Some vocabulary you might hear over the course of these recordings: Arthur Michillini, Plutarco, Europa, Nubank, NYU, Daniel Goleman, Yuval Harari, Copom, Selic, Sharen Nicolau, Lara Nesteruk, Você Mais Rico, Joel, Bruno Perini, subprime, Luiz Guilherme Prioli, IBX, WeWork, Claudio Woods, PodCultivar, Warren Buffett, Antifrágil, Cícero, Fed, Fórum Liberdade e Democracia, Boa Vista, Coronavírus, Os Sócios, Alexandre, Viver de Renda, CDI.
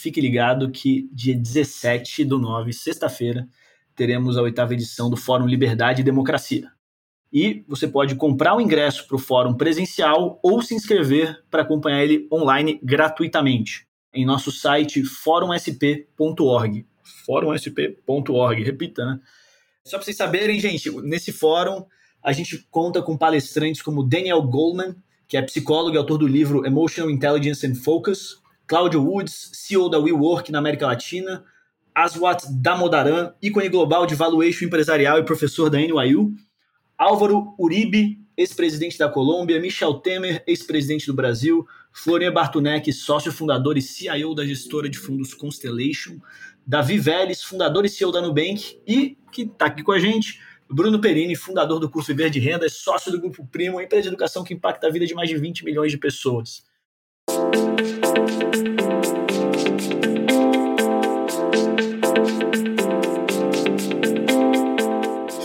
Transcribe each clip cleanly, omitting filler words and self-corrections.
fique ligado que dia 17/9, sexta-feira, teremos a 8ª edição do Fórum Liberdade e Democracia. E você pode comprar o ingresso para o fórum presencial ou se inscrever para acompanhar ele online gratuitamente em nosso site forumsp.org. forumsp.org, repita, né? Só para vocês saberem, gente, nesse fórum a gente conta com palestrantes como Daniel Goleman, que é psicólogo e autor do livro Emotional Intelligence and Focus, Claudio Woods, CEO da WeWork na América Latina, Aswath Damodaran, ícone global de valuation empresarial e professor da NYU, Álvaro Uribe, ex-presidente da Colômbia, Michel Temer, ex-presidente do Brasil, Florian Bartunek, sócio fundador e CIO da gestora de fundos Constellation, Davi Vélez, fundador e CEO da Nubank, e, que está aqui com a gente, Bruno Perini, fundador do curso Viver de Renda, sócio do Grupo Primo, empresa de educação que impacta a vida de mais de 20 milhões de pessoas.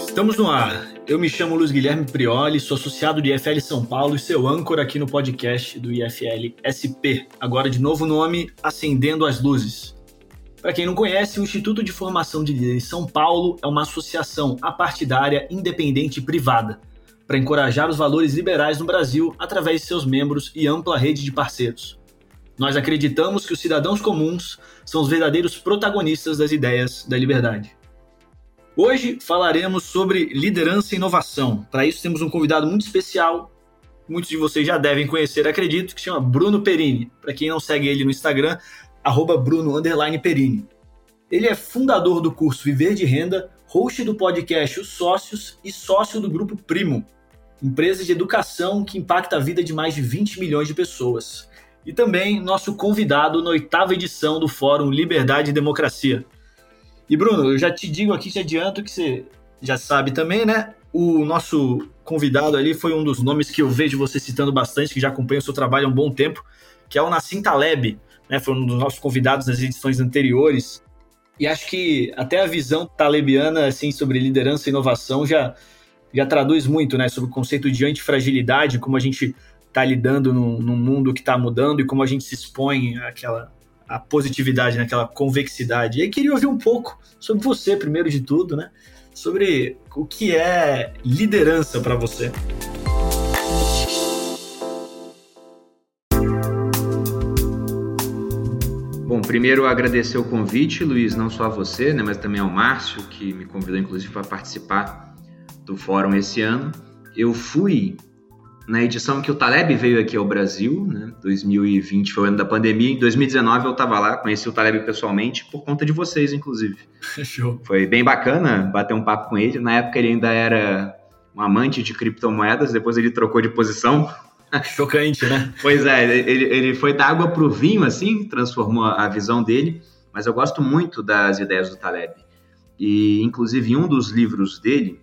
Estamos no ar. Eu me chamo Luiz Guilherme Prioli, sou associado do IFL São Paulo e seu âncora aqui no podcast do IFL SP, agora de novo nome, Acendendo as Luzes. Para quem não conhece, o Instituto de Formação de Líderes São Paulo é uma associação apartidária, independente e privada para encorajar os valores liberais no Brasil através de seus membros e ampla rede de parceiros. Nós acreditamos que os cidadãos comuns são os verdadeiros protagonistas das ideias da liberdade. Hoje falaremos sobre liderança e inovação. Para isso temos um convidado muito especial, muitos de vocês já devem conhecer, acredito, que se chama Bruno Perini. Para quem não segue ele no Instagram, @Bruno_Perini. Ele é fundador do curso Viver de Renda, host do podcast Os Sócios e sócio do Grupo Primo, empresa de educação que impacta a vida de mais de 20 milhões de pessoas. E também nosso convidado na 8ª edição do Fórum Liberdade e Democracia. E, Bruno, eu já te digo aqui, te adianto que você já sabe também, né? O nosso convidado ali foi um dos nomes que eu vejo você citando bastante, que já acompanha o seu trabalho há um bom tempo, que é o Nassim Taleb, né? Foi um dos nossos convidados nas edições anteriores. E acho que até a visão talebiana, assim, sobre liderança e inovação já traduz muito, né? Sobre o conceito de antifragilidade, como a gente está lidando num mundo que está mudando e como a gente se expõe àquela... a positividade, né? Aquela convexidade. E aí queria ouvir um pouco sobre você, primeiro de tudo, né? Sobre o que é liderança para você. Bom, primeiro agradecer o convite, Luiz, não só a você, né? Mas também ao Márcio, que me convidou, inclusive, para participar do fórum esse ano. Eu fui na edição que o Taleb veio aqui ao Brasil, né? 2020 foi o ano da pandemia, em 2019 eu estava lá, conheci o Taleb pessoalmente, por conta de vocês, inclusive. Show. Foi bem bacana bater um papo com ele, na época ele ainda era um amante de criptomoedas, depois ele trocou de posição. Chocante, né? Pois é, ele foi da água para o vinho, assim, transformou a visão dele, mas eu gosto muito das ideias do Taleb. E, inclusive, em um dos livros dele,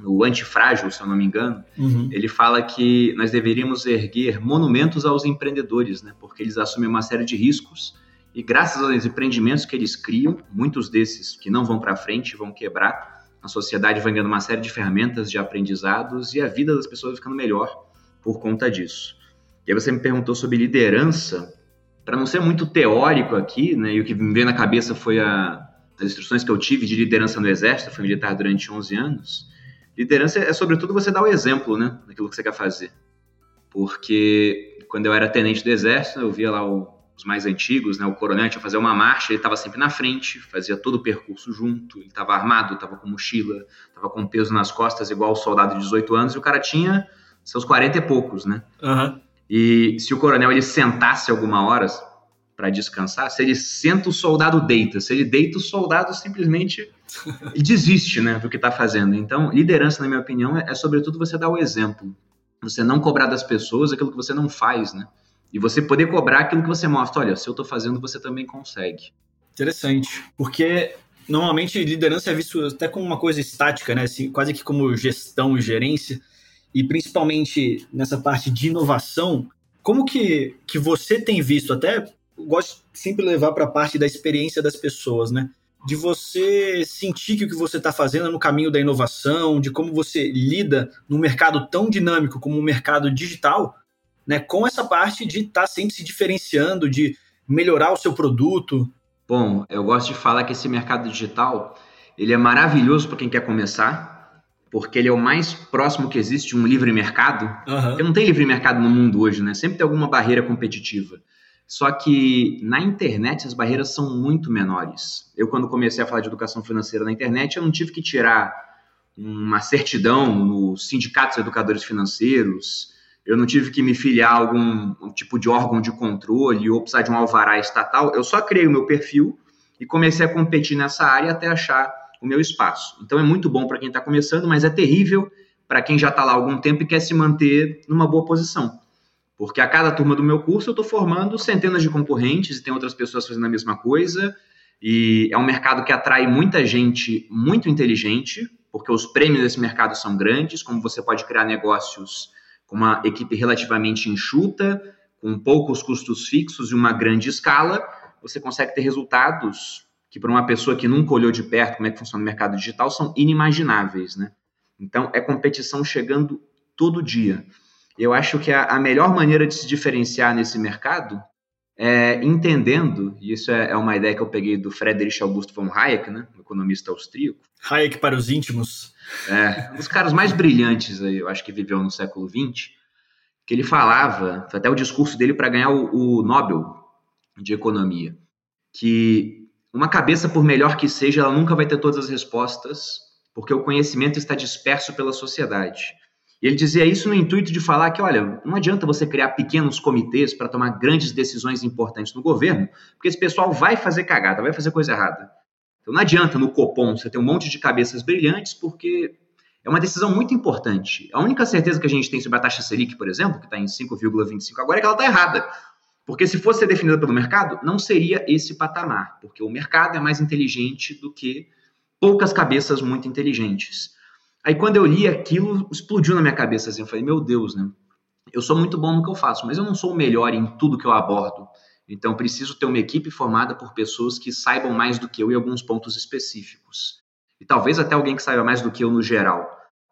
no Antifrágil, se eu não me engano, Ele fala que nós deveríamos erguer monumentos aos empreendedores, né? Porque eles assumem uma série de riscos e graças aos empreendimentos que eles criam, muitos desses que não vão para frente, vão quebrar, a sociedade vai ganhando uma série de ferramentas, de aprendizados e a vida das pessoas vai ficando melhor por conta disso. E aí você me perguntou sobre liderança, para não ser muito teórico aqui, né? E o que me veio na cabeça foi as instruções que eu tive de liderança no Exército, fui militar durante 11 anos, liderança é, sobretudo, você dar o exemplo, né, daquilo que você quer fazer. Porque quando eu era tenente do Exército, eu via lá os mais antigos, né, o coronel tinha que fazer uma marcha, ele estava sempre na frente, fazia todo o percurso junto, ele estava armado, estava com mochila, estava com peso nas costas, igual o soldado de 18 anos, e o cara tinha seus 40 e poucos, né? Uhum. E se o coronel ele sentasse alguma hora para descansar, se ele senta, o soldado deita. Se ele deita, o soldado simplesmente desiste, né, do que está fazendo. Então, liderança, na minha opinião, é sobretudo você dar o exemplo. Você não cobrar das pessoas aquilo que você não faz, né? E você poder cobrar aquilo que você mostra. Olha, se eu estou fazendo, você também consegue. Interessante, porque normalmente liderança é visto até como uma coisa estática, né? Assim, quase que como gestão e gerência. E principalmente nessa parte de inovação, como que você tem visto até... Gosto sempre de levar para a parte da experiência das pessoas, né? De você sentir que o que você está fazendo é no caminho da inovação, de como você lida num mercado tão dinâmico como o mercado digital, né? Com essa parte de estar sempre se diferenciando, de melhorar o seu produto? Bom, eu gosto de falar que esse mercado digital, ele é maravilhoso para quem quer começar, porque ele é o mais próximo que existe de um livre mercado. Porque não tem livre mercado no mundo hoje, né? Sempre tem alguma barreira competitiva. Só que na internet as barreiras são muito menores. Eu, quando comecei a falar de educação financeira na internet, eu não tive que tirar uma certidão no Sindicato de Educadores Financeiros, eu não tive que me filiar a algum tipo de órgão de controle ou precisar de um alvará estatal. Eu só criei o meu perfil e comecei a competir nessa área até achar o meu espaço. Então é muito bom para quem está começando, mas é terrível para quem já está lá há algum tempo e quer se manter numa boa posição. Porque a cada turma do meu curso eu estou formando centenas de concorrentes e tem outras pessoas fazendo a mesma coisa. E é um mercado que atrai muita gente muito inteligente, porque os prêmios desse mercado são grandes, como você pode criar negócios com uma equipe relativamente enxuta, com poucos custos fixos e uma grande escala, você consegue ter resultados que para uma pessoa que nunca olhou de perto como é que funciona o mercado digital são inimagináveis, né? Então, é competição chegando todo dia. Eu acho que a melhor maneira de se diferenciar nesse mercado é entendendo, e isso é uma ideia que eu peguei do Friedrich August von Hayek, né, um economista austríaco. Hayek para os íntimos. É, um dos caras mais brilhantes, eu acho que viveu no século XX, que ele falava, foi até o discurso dele para ganhar o Nobel de Economia, que uma cabeça, por melhor que seja, ela nunca vai ter todas as respostas, porque o conhecimento está disperso pela sociedade. Ele dizia isso no intuito de falar que, olha, não adianta você criar pequenos comitês para tomar grandes decisões importantes no governo, porque esse pessoal vai fazer cagada, vai fazer coisa errada. Então não adianta no Copom você ter um monte de cabeças brilhantes, porque é uma decisão muito importante. A única certeza que a gente tem sobre a taxa Selic, por exemplo, que está em 5,25 agora, é que ela está errada. Porque se fosse ser definida pelo mercado, não seria esse patamar, porque o mercado é mais inteligente do que poucas cabeças muito inteligentes. Aí, quando eu li aquilo, explodiu na minha cabeça, assim, eu falei, meu Deus, né? Eu sou muito bom no que eu faço, mas eu não sou o melhor em tudo que eu abordo. Então, preciso ter uma equipe formada por pessoas que saibam mais do que eu em alguns pontos específico. E talvez até alguém que saiba mais do que eu no geral.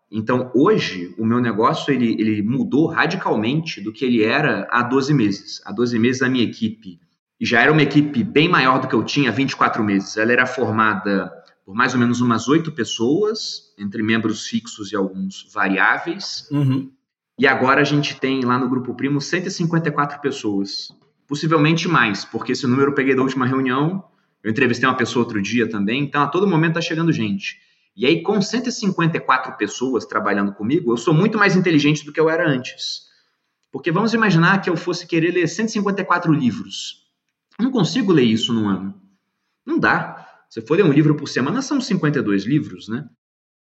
Então, hoje, o meu negócio, ele mudou radicalmente do que ele era há 12 meses. Há 12 meses, a minha equipe, e já era uma equipe bem maior do que eu tinha há 24 meses. Ela era formada por mais ou menos umas 8 pessoas, entre membros fixos e alguns variáveis. E agora a gente tem lá no Grupo Primo 154 pessoas, possivelmente mais, porque esse número eu peguei da última reunião, eu entrevistei uma pessoa outro dia também, então a todo momento está chegando gente. E aí com 154 pessoas trabalhando comigo, eu sou muito mais inteligente do que eu era antes. Porque vamos imaginar que eu fosse querer ler 154 livros. Eu não consigo ler isso num ano. Não dá. Se for ler um livro por semana, são 52 livros, né?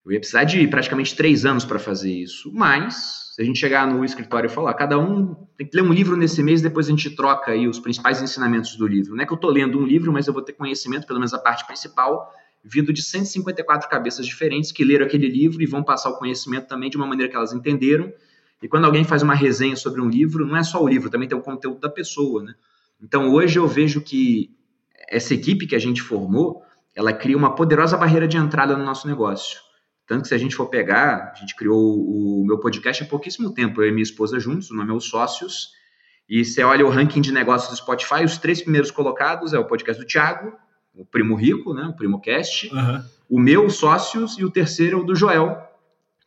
Eu ia precisar de praticamente 3 anos para fazer isso. Mas, se a gente chegar no escritório e falar, cada um tem que ler um livro nesse mês, depois a gente troca aí os principais ensinamentos do livro. Não é que eu estou lendo um livro, mas eu vou ter conhecimento, pelo menos a parte principal, vindo de 154 cabeças diferentes que leram aquele livro e vão passar o conhecimento também de uma maneira que elas entenderam. E quando alguém faz uma resenha sobre um livro, não é só o livro, também tem o conteúdo da pessoa, né? Então, hoje eu vejo que essa equipe que a gente formou, ela cria uma poderosa barreira de entrada no nosso negócio. Tanto que se a gente for pegar, a gente criou o meu podcast há pouquíssimo tempo, eu e minha esposa juntos, o nome é Os Sócios, e você olha o ranking de negócios do Spotify, os 3 primeiros colocados é o podcast do Thiago, o Primo Rico, né, o PrimoCast, o meu, Sócios, e o terceiro é o do Joel,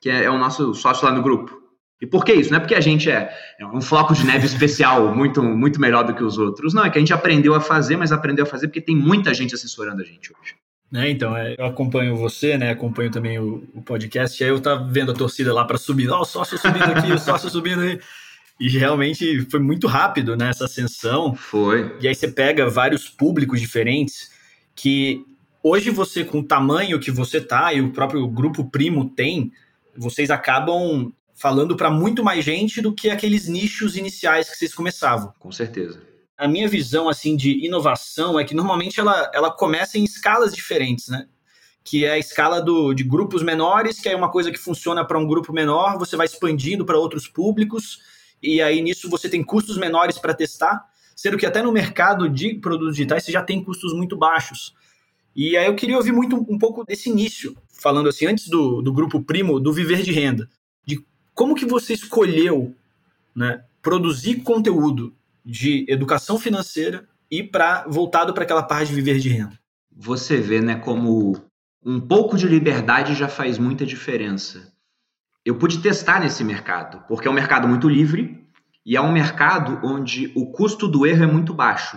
que é o nosso sócio lá no grupo. E por que isso? Não é porque a gente é um floco de neve especial, muito, muito melhor do que os outros. Não, é que a gente aprendeu a fazer, mas aprendeu a fazer porque tem muita gente assessorando a gente hoje. É, então, eu acompanho você, né? Acompanho também o podcast. E aí eu tava vendo a torcida lá para subir. Ó, o sócio subindo aqui, o sócio subindo aí. E realmente foi muito rápido, né? Essa ascensão. Foi. E aí você pega vários públicos diferentes que hoje você, com o tamanho que você tá e o próprio Grupo Primo tem, vocês acabam falando para muito mais gente do que aqueles nichos iniciais que vocês começavam. Com certeza. A minha visão assim, de inovação é que normalmente ela começa em escalas diferentes, né? Que é a escala de grupos menores, que é uma coisa que funciona para um grupo menor, você vai expandindo para outros públicos, e aí nisso você tem custos menores para testar, sendo que até no mercado de produtos digitais você já tem custos muito baixos. E aí eu queria ouvir muito um pouco desse início, falando assim, antes do Grupo Primo, do Viver de Renda. Como que você escolheu, né, produzir conteúdo de educação financeira e voltado para aquela parte de viver de renda. Você vê, né, como um pouco de liberdade já faz muita diferença. Eu pude testar nesse mercado, porque é um mercado muito livre e é um mercado onde o custo do erro é muito baixo.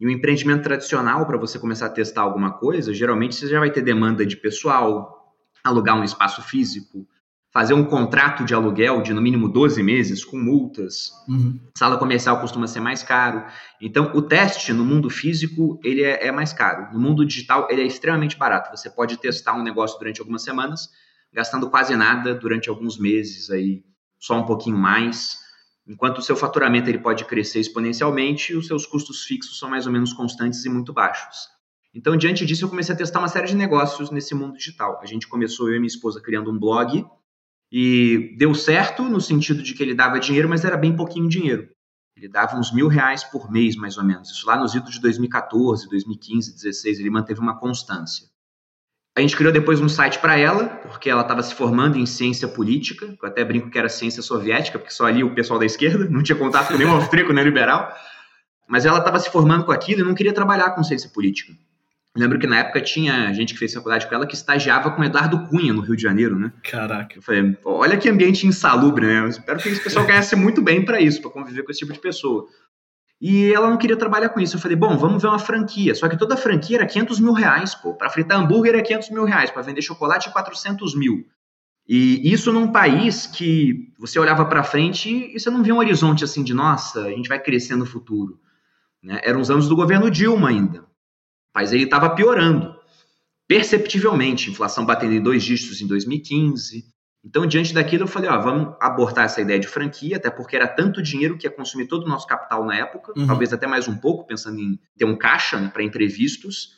E o empreendimento tradicional, para você começar a testar alguma coisa, geralmente você já vai ter demanda de pessoal, alugar um espaço físico, fazer um contrato de aluguel de no mínimo 12 meses com multas. Uhum. Sala comercial costuma ser mais caro. Então, o teste no mundo físico ele é mais caro. No mundo digital, ele é extremamente barato. Você pode testar um negócio durante algumas semanas, gastando quase nada durante alguns meses, aí, só um pouquinho mais. Enquanto o seu faturamento ele pode crescer exponencialmente, os seus custos fixos são mais ou menos constantes e muito baixos. Então, diante disso, eu comecei a testar uma série de negócios nesse mundo digital. A gente começou, eu e minha esposa, criando um blog e deu certo no sentido de que ele dava dinheiro, mas era bem pouquinho dinheiro. Ele dava uns R$1.000 por mês, mais ou menos. Isso lá nos idos de 2014, 2015, 2016, ele manteve uma constância. A gente criou depois um site para ela, porque ela estava se formando em ciência política, que eu até brinco que era ciência soviética, porque só ali o pessoal da esquerda, não tinha contato com nenhum austríaco, nem liberal, mas ela estava se formando com aquilo e não queria trabalhar com ciência política. Eu lembro que na época tinha gente que fez faculdade com ela que estagiava com Eduardo Cunha, no Rio de Janeiro, né? Caraca. Eu falei, olha que ambiente insalubre, né? Eu espero que esse pessoal ganhasse muito bem para isso, para conviver com esse tipo de pessoa. E ela não queria trabalhar com isso. Eu falei, bom, vamos ver uma franquia. Só que toda franquia era R$500 mil, pô. Para fritar hambúrguer era R$500 mil, para vender chocolate R$400 mil. E isso num país que você olhava para frente e você não via um horizonte assim de, nossa, a gente vai crescer no futuro. Né? Eram os anos do governo Dilma ainda. Mas ele estava piorando, perceptivelmente. Inflação batendo em 2 dígitos em 2015. Então, diante daquilo, eu falei, ó, vamos abortar essa ideia de franquia, até porque era tanto dinheiro que ia consumir todo o nosso capital na época, talvez até mais um pouco, pensando em ter um caixa, né, para imprevistos.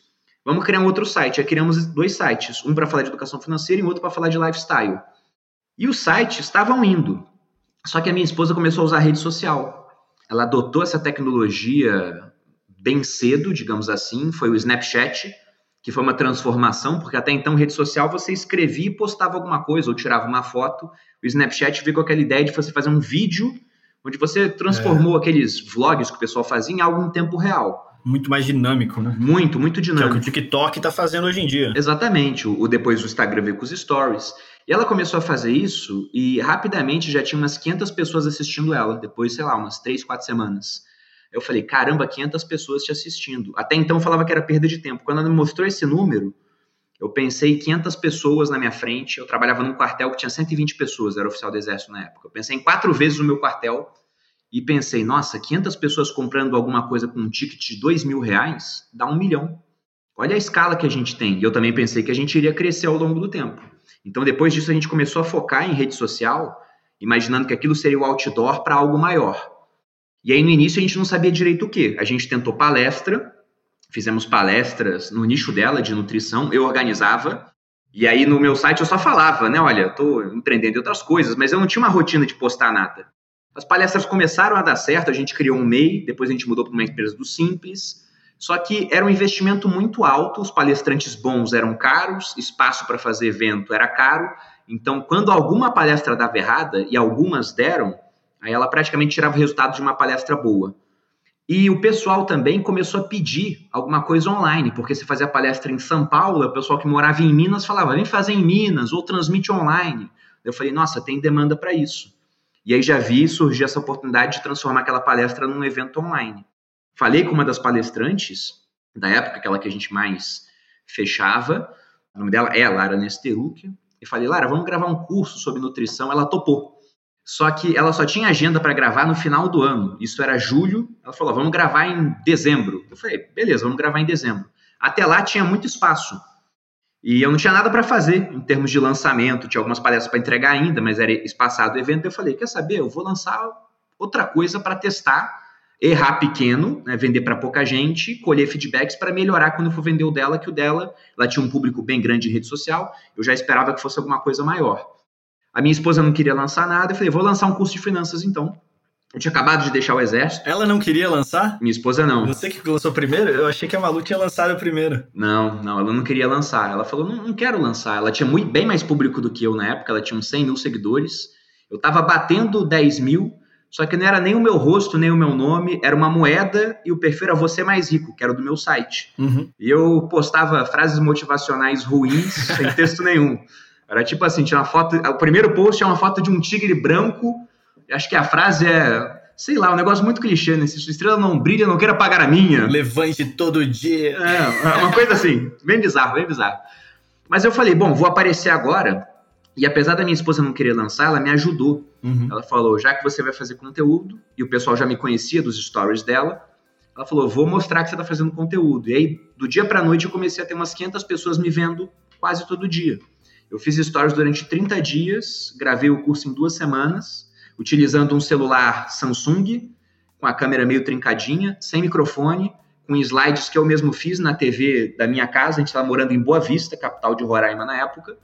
Vamos criar um outro site. Aí criamos 2 sites, um para falar de educação financeira e outro para falar de lifestyle. E os sites estavam indo, só que a minha esposa começou a usar a rede social. Ela adotou essa tecnologia bem cedo, digamos assim, foi o Snapchat, que foi uma transformação, porque até então, rede social, você escrevia e postava alguma coisa, ou tirava uma foto. O Snapchat veio com aquela ideia de você fazer um vídeo, onde você transformou aqueles vlogs que o pessoal fazia em algo em tempo real. Muito mais dinâmico, né? Muito, muito dinâmico. Que é o que o TikTok está fazendo hoje em dia. Exatamente. Depois o Instagram veio com os stories. E ela começou a fazer isso, e rapidamente já tinha umas 500 pessoas assistindo ela, depois, sei lá, umas 3, 4 semanas. Eu falei, caramba, 500 pessoas te assistindo. Até então eu falava que era perda de tempo. Quando ela me mostrou esse número, eu pensei 500 pessoas na minha frente. Eu trabalhava num quartel que tinha 120 pessoas, era oficial do Exército na época. Eu pensei em 4 vezes o meu quartel e pensei, nossa, 500 pessoas comprando alguma coisa com um ticket de R$2.000 dá 1 milhão. Olha a escala que a gente tem. E eu também pensei que a gente iria crescer ao longo do tempo. Então, depois disso, a gente começou a focar em rede social, imaginando que aquilo seria o outdoor para algo maior. E aí, no início, a gente não sabia direito o quê. A gente tentou palestra, fizemos palestras no nicho dela, de nutrição, eu organizava. E aí, no meu site, eu só falava, né? Olha, estou empreendendo outras coisas, mas eu não tinha uma rotina de postar nada. As palestras começaram a dar certo, a gente criou um MEI, depois a gente mudou para uma empresa do Simples. Só que era um investimento muito alto, os palestrantes bons eram caros, espaço para fazer evento era caro. Então, quando alguma palestra dava errada, e algumas deram, aí ela praticamente tirava o resultado de uma palestra boa. E o pessoal também começou a pedir alguma coisa online, porque você fazia palestra em São Paulo, o pessoal que morava em Minas falava, vem fazer em Minas, ou transmite online. Eu falei, nossa, tem demanda para isso. E aí já vi surgir essa oportunidade de transformar aquela palestra num evento online. Falei com uma das palestrantes, da época, aquela que a gente mais fechava, o nome dela é Lara Nesteruk, e falei, Lara, vamos gravar um curso sobre nutrição. Ela topou. Só que ela só tinha agenda para gravar no final do ano. Isso era julho. Ela falou, vamos gravar em dezembro. Eu falei, beleza, vamos gravar em dezembro. Até lá tinha muito espaço. E eu não tinha nada para fazer em termos de lançamento. Tinha algumas palestras para entregar ainda, mas era espaçado o evento. Eu falei, quer saber? Eu vou lançar outra coisa para testar, errar pequeno, né? Vender para pouca gente, colher feedbacks para melhorar quando eu for vender o dela, que o dela, ela tinha um público bem grande em rede social. Eu já esperava que fosse alguma coisa maior. A minha esposa não queria lançar nada. Eu falei, vou lançar um curso de finanças, então. Eu tinha acabado de deixar o exército. Ela não queria lançar? Minha esposa não. Você que lançou primeiro? Eu achei que a Malu tinha lançado primeiro. Não, ela não queria lançar. Ela falou, não quero lançar. Ela tinha muito, bem mais público do que eu na época. Ela tinha uns 100 mil seguidores. Eu estava batendo 10 mil. Só que não era nem o meu rosto, nem o meu nome, era uma moeda e o perfil era Você Mais Rico, que era do meu site. Uhum. E eu postava frases motivacionais ruins, sem texto nenhum. Era tipo assim, tinha uma foto... O primeiro post é uma foto de um tigre branco, acho que a frase é... Sei lá, um negócio muito clichê, né? Se sua estrela não brilha, não queira apagar a minha. Levante todo dia. É, uma coisa assim, bem bizarro, bem bizarro. Mas eu falei, bom, vou aparecer agora. E apesar da minha esposa não querer lançar, ela me ajudou. Uhum. Ela falou, já que você vai fazer conteúdo, e o pessoal já me conhecia dos stories dela, ela falou, vou mostrar que você está fazendo conteúdo. E aí, do dia para noite, eu comecei a ter umas 500 pessoas me vendo quase todo dia. Eu fiz stories durante 30 dias, gravei o curso em 2 semanas, utilizando um celular Samsung, com a câmera meio trincadinha, sem microfone, com slides que eu mesmo fiz na TV da minha casa. A gente estava morando em Boa Vista, capital de Roraima na época.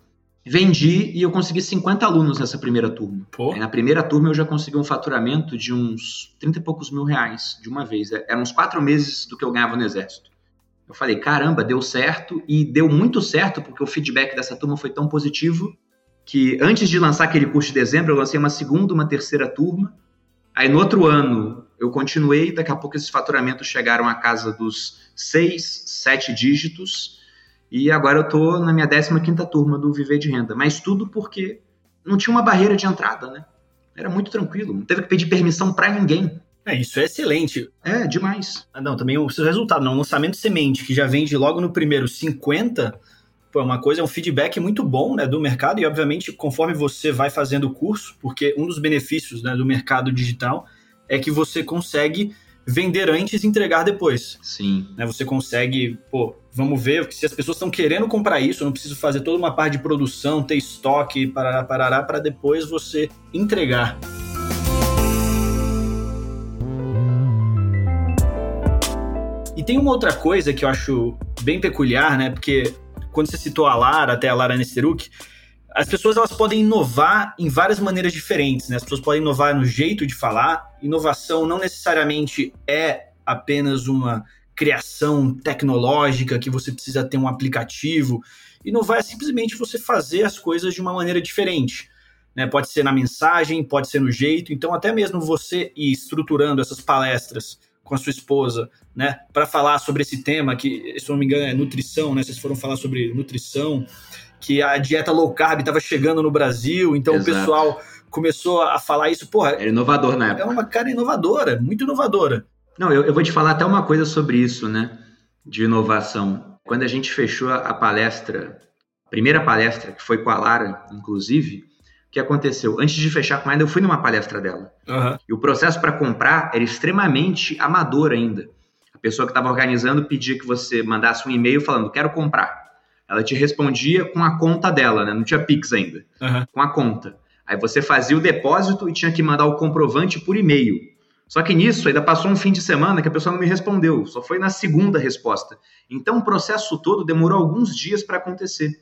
Vendi e eu consegui 50 alunos nessa primeira turma. Pô. Aí, na primeira turma eu já consegui um faturamento de uns 30 e poucos mil reais de uma vez. Eram uns 4 meses do que eu ganhava no Exército. Eu falei, caramba, deu certo. E deu muito certo porque o feedback dessa turma foi tão positivo que antes de lançar aquele curso de dezembro, eu lancei uma segunda, uma terceira turma. Aí, no outro ano, eu continuei. Daqui a pouco, esses faturamentos chegaram à casa dos 6, 7 dígitos. E agora eu estou na minha 15ª turma do Viver de Renda. Mas tudo porque não tinha uma barreira de entrada, né? Era muito tranquilo. Não teve que pedir permissão para ninguém. É, isso é excelente. É, demais. Ah, não, também o seu resultado, não. O lançamento semente, que já vende logo no primeiro 50... Pô, uma coisa, é um feedback muito bom, né, do mercado e, obviamente, conforme você vai fazendo o curso, porque um dos benefícios, né, do mercado digital é que você consegue vender antes e entregar depois. Sim. Né, você consegue, pô, vamos ver se as pessoas estão querendo comprar isso, eu não preciso fazer toda uma parte de produção, ter estoque, parará, para depois você entregar. E tem uma outra coisa que eu acho bem peculiar, né, porque... Quando você citou a Lara, até a Lara Nesteruk, as pessoas elas podem inovar em várias maneiras diferentes, né? As pessoas podem inovar no jeito de falar. Inovação não necessariamente é apenas uma criação tecnológica que você precisa ter um aplicativo. Inovar é simplesmente você fazer as coisas de uma maneira diferente, né? Pode ser na mensagem, pode ser no jeito. Então, até mesmo você ir estruturando essas palestras com a sua esposa, né, para falar sobre esse tema, que, se eu não me engano, é nutrição, né, vocês foram falar sobre nutrição, que a dieta low carb estava chegando no Brasil, então Exato. O pessoal começou a falar isso, porra... Era inovador na época. É uma cara inovadora, muito inovadora. Não, eu vou te falar até uma coisa sobre isso, né, de inovação. Quando a gente fechou a palestra, a primeira palestra, que foi com a Lara, inclusive... O que aconteceu? Antes de fechar com ela, eu fui numa palestra dela. Uhum. E o processo para comprar era extremamente amador ainda. A pessoa que estava organizando pedia que você mandasse um e-mail falando, quero comprar. Ela te respondia com a conta dela, né? Não tinha Pix ainda. Uhum. Com a conta. Aí você fazia o depósito e tinha que mandar o comprovante por e-mail. Só que nisso, ainda passou um fim de semana que a pessoa não me respondeu. Só foi na segunda resposta. Então, o processo todo demorou alguns dias para acontecer.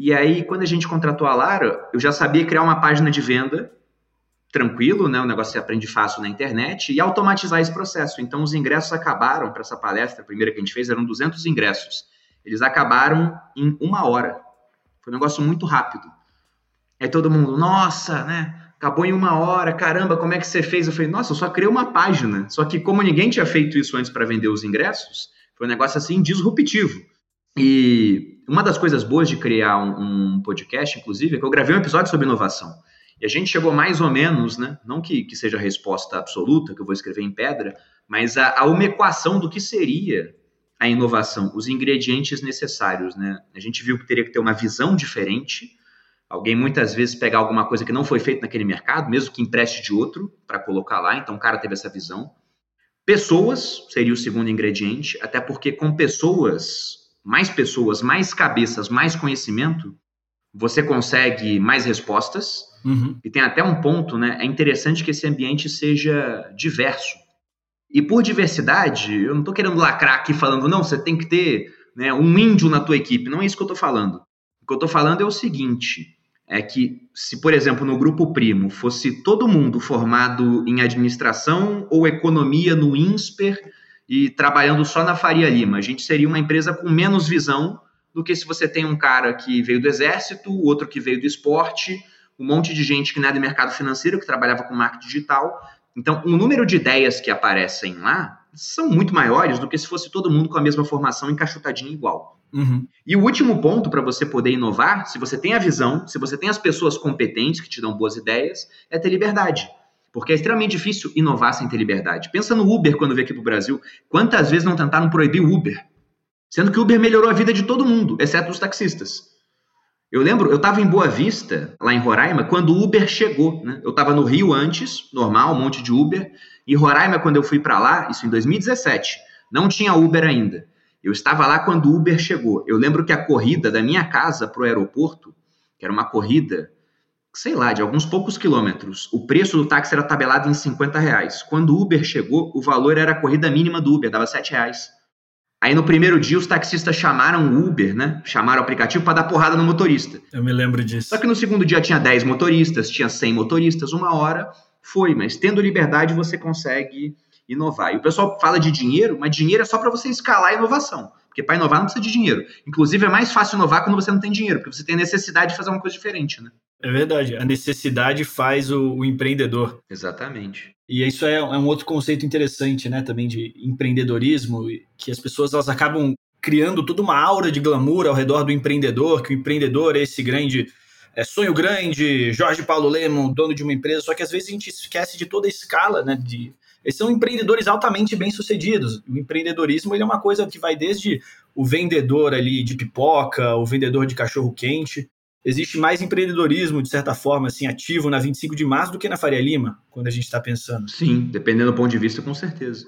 E aí, quando a gente contratou a Lara, eu já sabia criar uma página de venda, tranquilo, né? O negócio que você aprende fácil na internet, e automatizar esse processo. Então, os ingressos acabaram para essa palestra, a primeira que a gente fez, eram 200 ingressos. Eles acabaram em 1 hora. Foi um negócio muito rápido. Aí todo mundo, nossa, né? Acabou em 1 hora, caramba, como é que você fez? Eu falei, nossa, eu só criei uma página. Só que como ninguém tinha feito isso antes para vender os ingressos, foi um negócio assim disruptivo. E... Uma das coisas boas de criar um podcast, inclusive, é que eu gravei um episódio sobre inovação. E a gente chegou mais ou menos, né? Não que seja a resposta absoluta, que eu vou escrever em pedra, mas a uma equação do que seria a inovação, os ingredientes necessários, né? A gente viu que teria que ter uma visão diferente, alguém muitas vezes pegar alguma coisa que não foi feita naquele mercado, mesmo que empreste de outro, para colocar lá, então o cara teve essa visão. Pessoas seria o segundo ingrediente, até porque com pessoas, mais cabeças, mais conhecimento, você consegue mais respostas. Uhum. E tem até um ponto, né? É interessante que esse ambiente seja diverso. E por diversidade, eu não estou querendo lacrar aqui falando, não, você tem que ter, né, um índio na tua equipe. Não é isso que eu estou falando. O que eu estou falando é o seguinte, é que se, por exemplo, no Grupo Primo fosse todo mundo formado em administração ou economia no INSPER, e trabalhando só na Faria Lima, a gente seria uma empresa com menos visão do que se você tem um cara que veio do exército, o outro que veio do esporte, um monte de gente que não é do mercado financeiro, que trabalhava com marketing digital. Então, o número de ideias que aparecem lá são muito maiores do que se fosse todo mundo com a mesma formação encaixotadinha igual. Uhum. E o último ponto para você poder inovar, se você tem a visão, se você tem as pessoas competentes que te dão boas ideias, é ter liberdade. Porque é extremamente difícil inovar sem ter liberdade. Pensa no Uber quando veio aqui para o Brasil. Quantas vezes não tentaram proibir o Uber? Sendo que o Uber melhorou a vida de todo mundo, exceto os taxistas. Eu lembro, eu estava em Boa Vista, lá em Roraima, quando o Uber chegou, né? Eu estava no Rio antes, normal, um monte de Uber. E Roraima, quando eu fui para lá, isso em 2017, não tinha Uber ainda. Eu estava lá quando o Uber chegou. Eu lembro que a corrida da minha casa para o aeroporto, que era uma corrida, sei lá, de alguns poucos quilômetros, o preço do táxi era tabelado em R$50. Quando o Uber chegou, o valor era a corrida mínima do Uber, dava R$7. Aí no primeiro dia os taxistas chamaram o Uber, né? Chamaram o aplicativo para dar porrada no motorista. Eu me lembro disso. Só que no segundo dia tinha 10 motoristas, tinha 100 motoristas, uma hora foi, mas tendo liberdade você consegue inovar. E o pessoal fala de dinheiro, mas dinheiro é só para você escalar a inovação, porque para inovar não precisa de dinheiro. Inclusive é mais fácil inovar quando você não tem dinheiro, porque você tem a necessidade de fazer uma coisa diferente, né? É verdade, a necessidade faz o empreendedor. Exatamente. E isso é um outro conceito interessante, né, também de empreendedorismo, que as pessoas elas acabam criando toda uma aura de glamour ao redor do empreendedor, que o empreendedor é esse grande sonho grande, Jorge Paulo Lemon, dono de uma empresa, só que às vezes a gente esquece de toda a escala, né, eles são empreendedores altamente bem-sucedidos. O empreendedorismo ele é uma coisa que vai desde o vendedor ali de pipoca, o vendedor de cachorro-quente. Existe mais empreendedorismo, de certa forma, assim, ativo na 25 de março do que na Faria Lima, quando a gente está pensando. Sim, dependendo do ponto de vista, com certeza.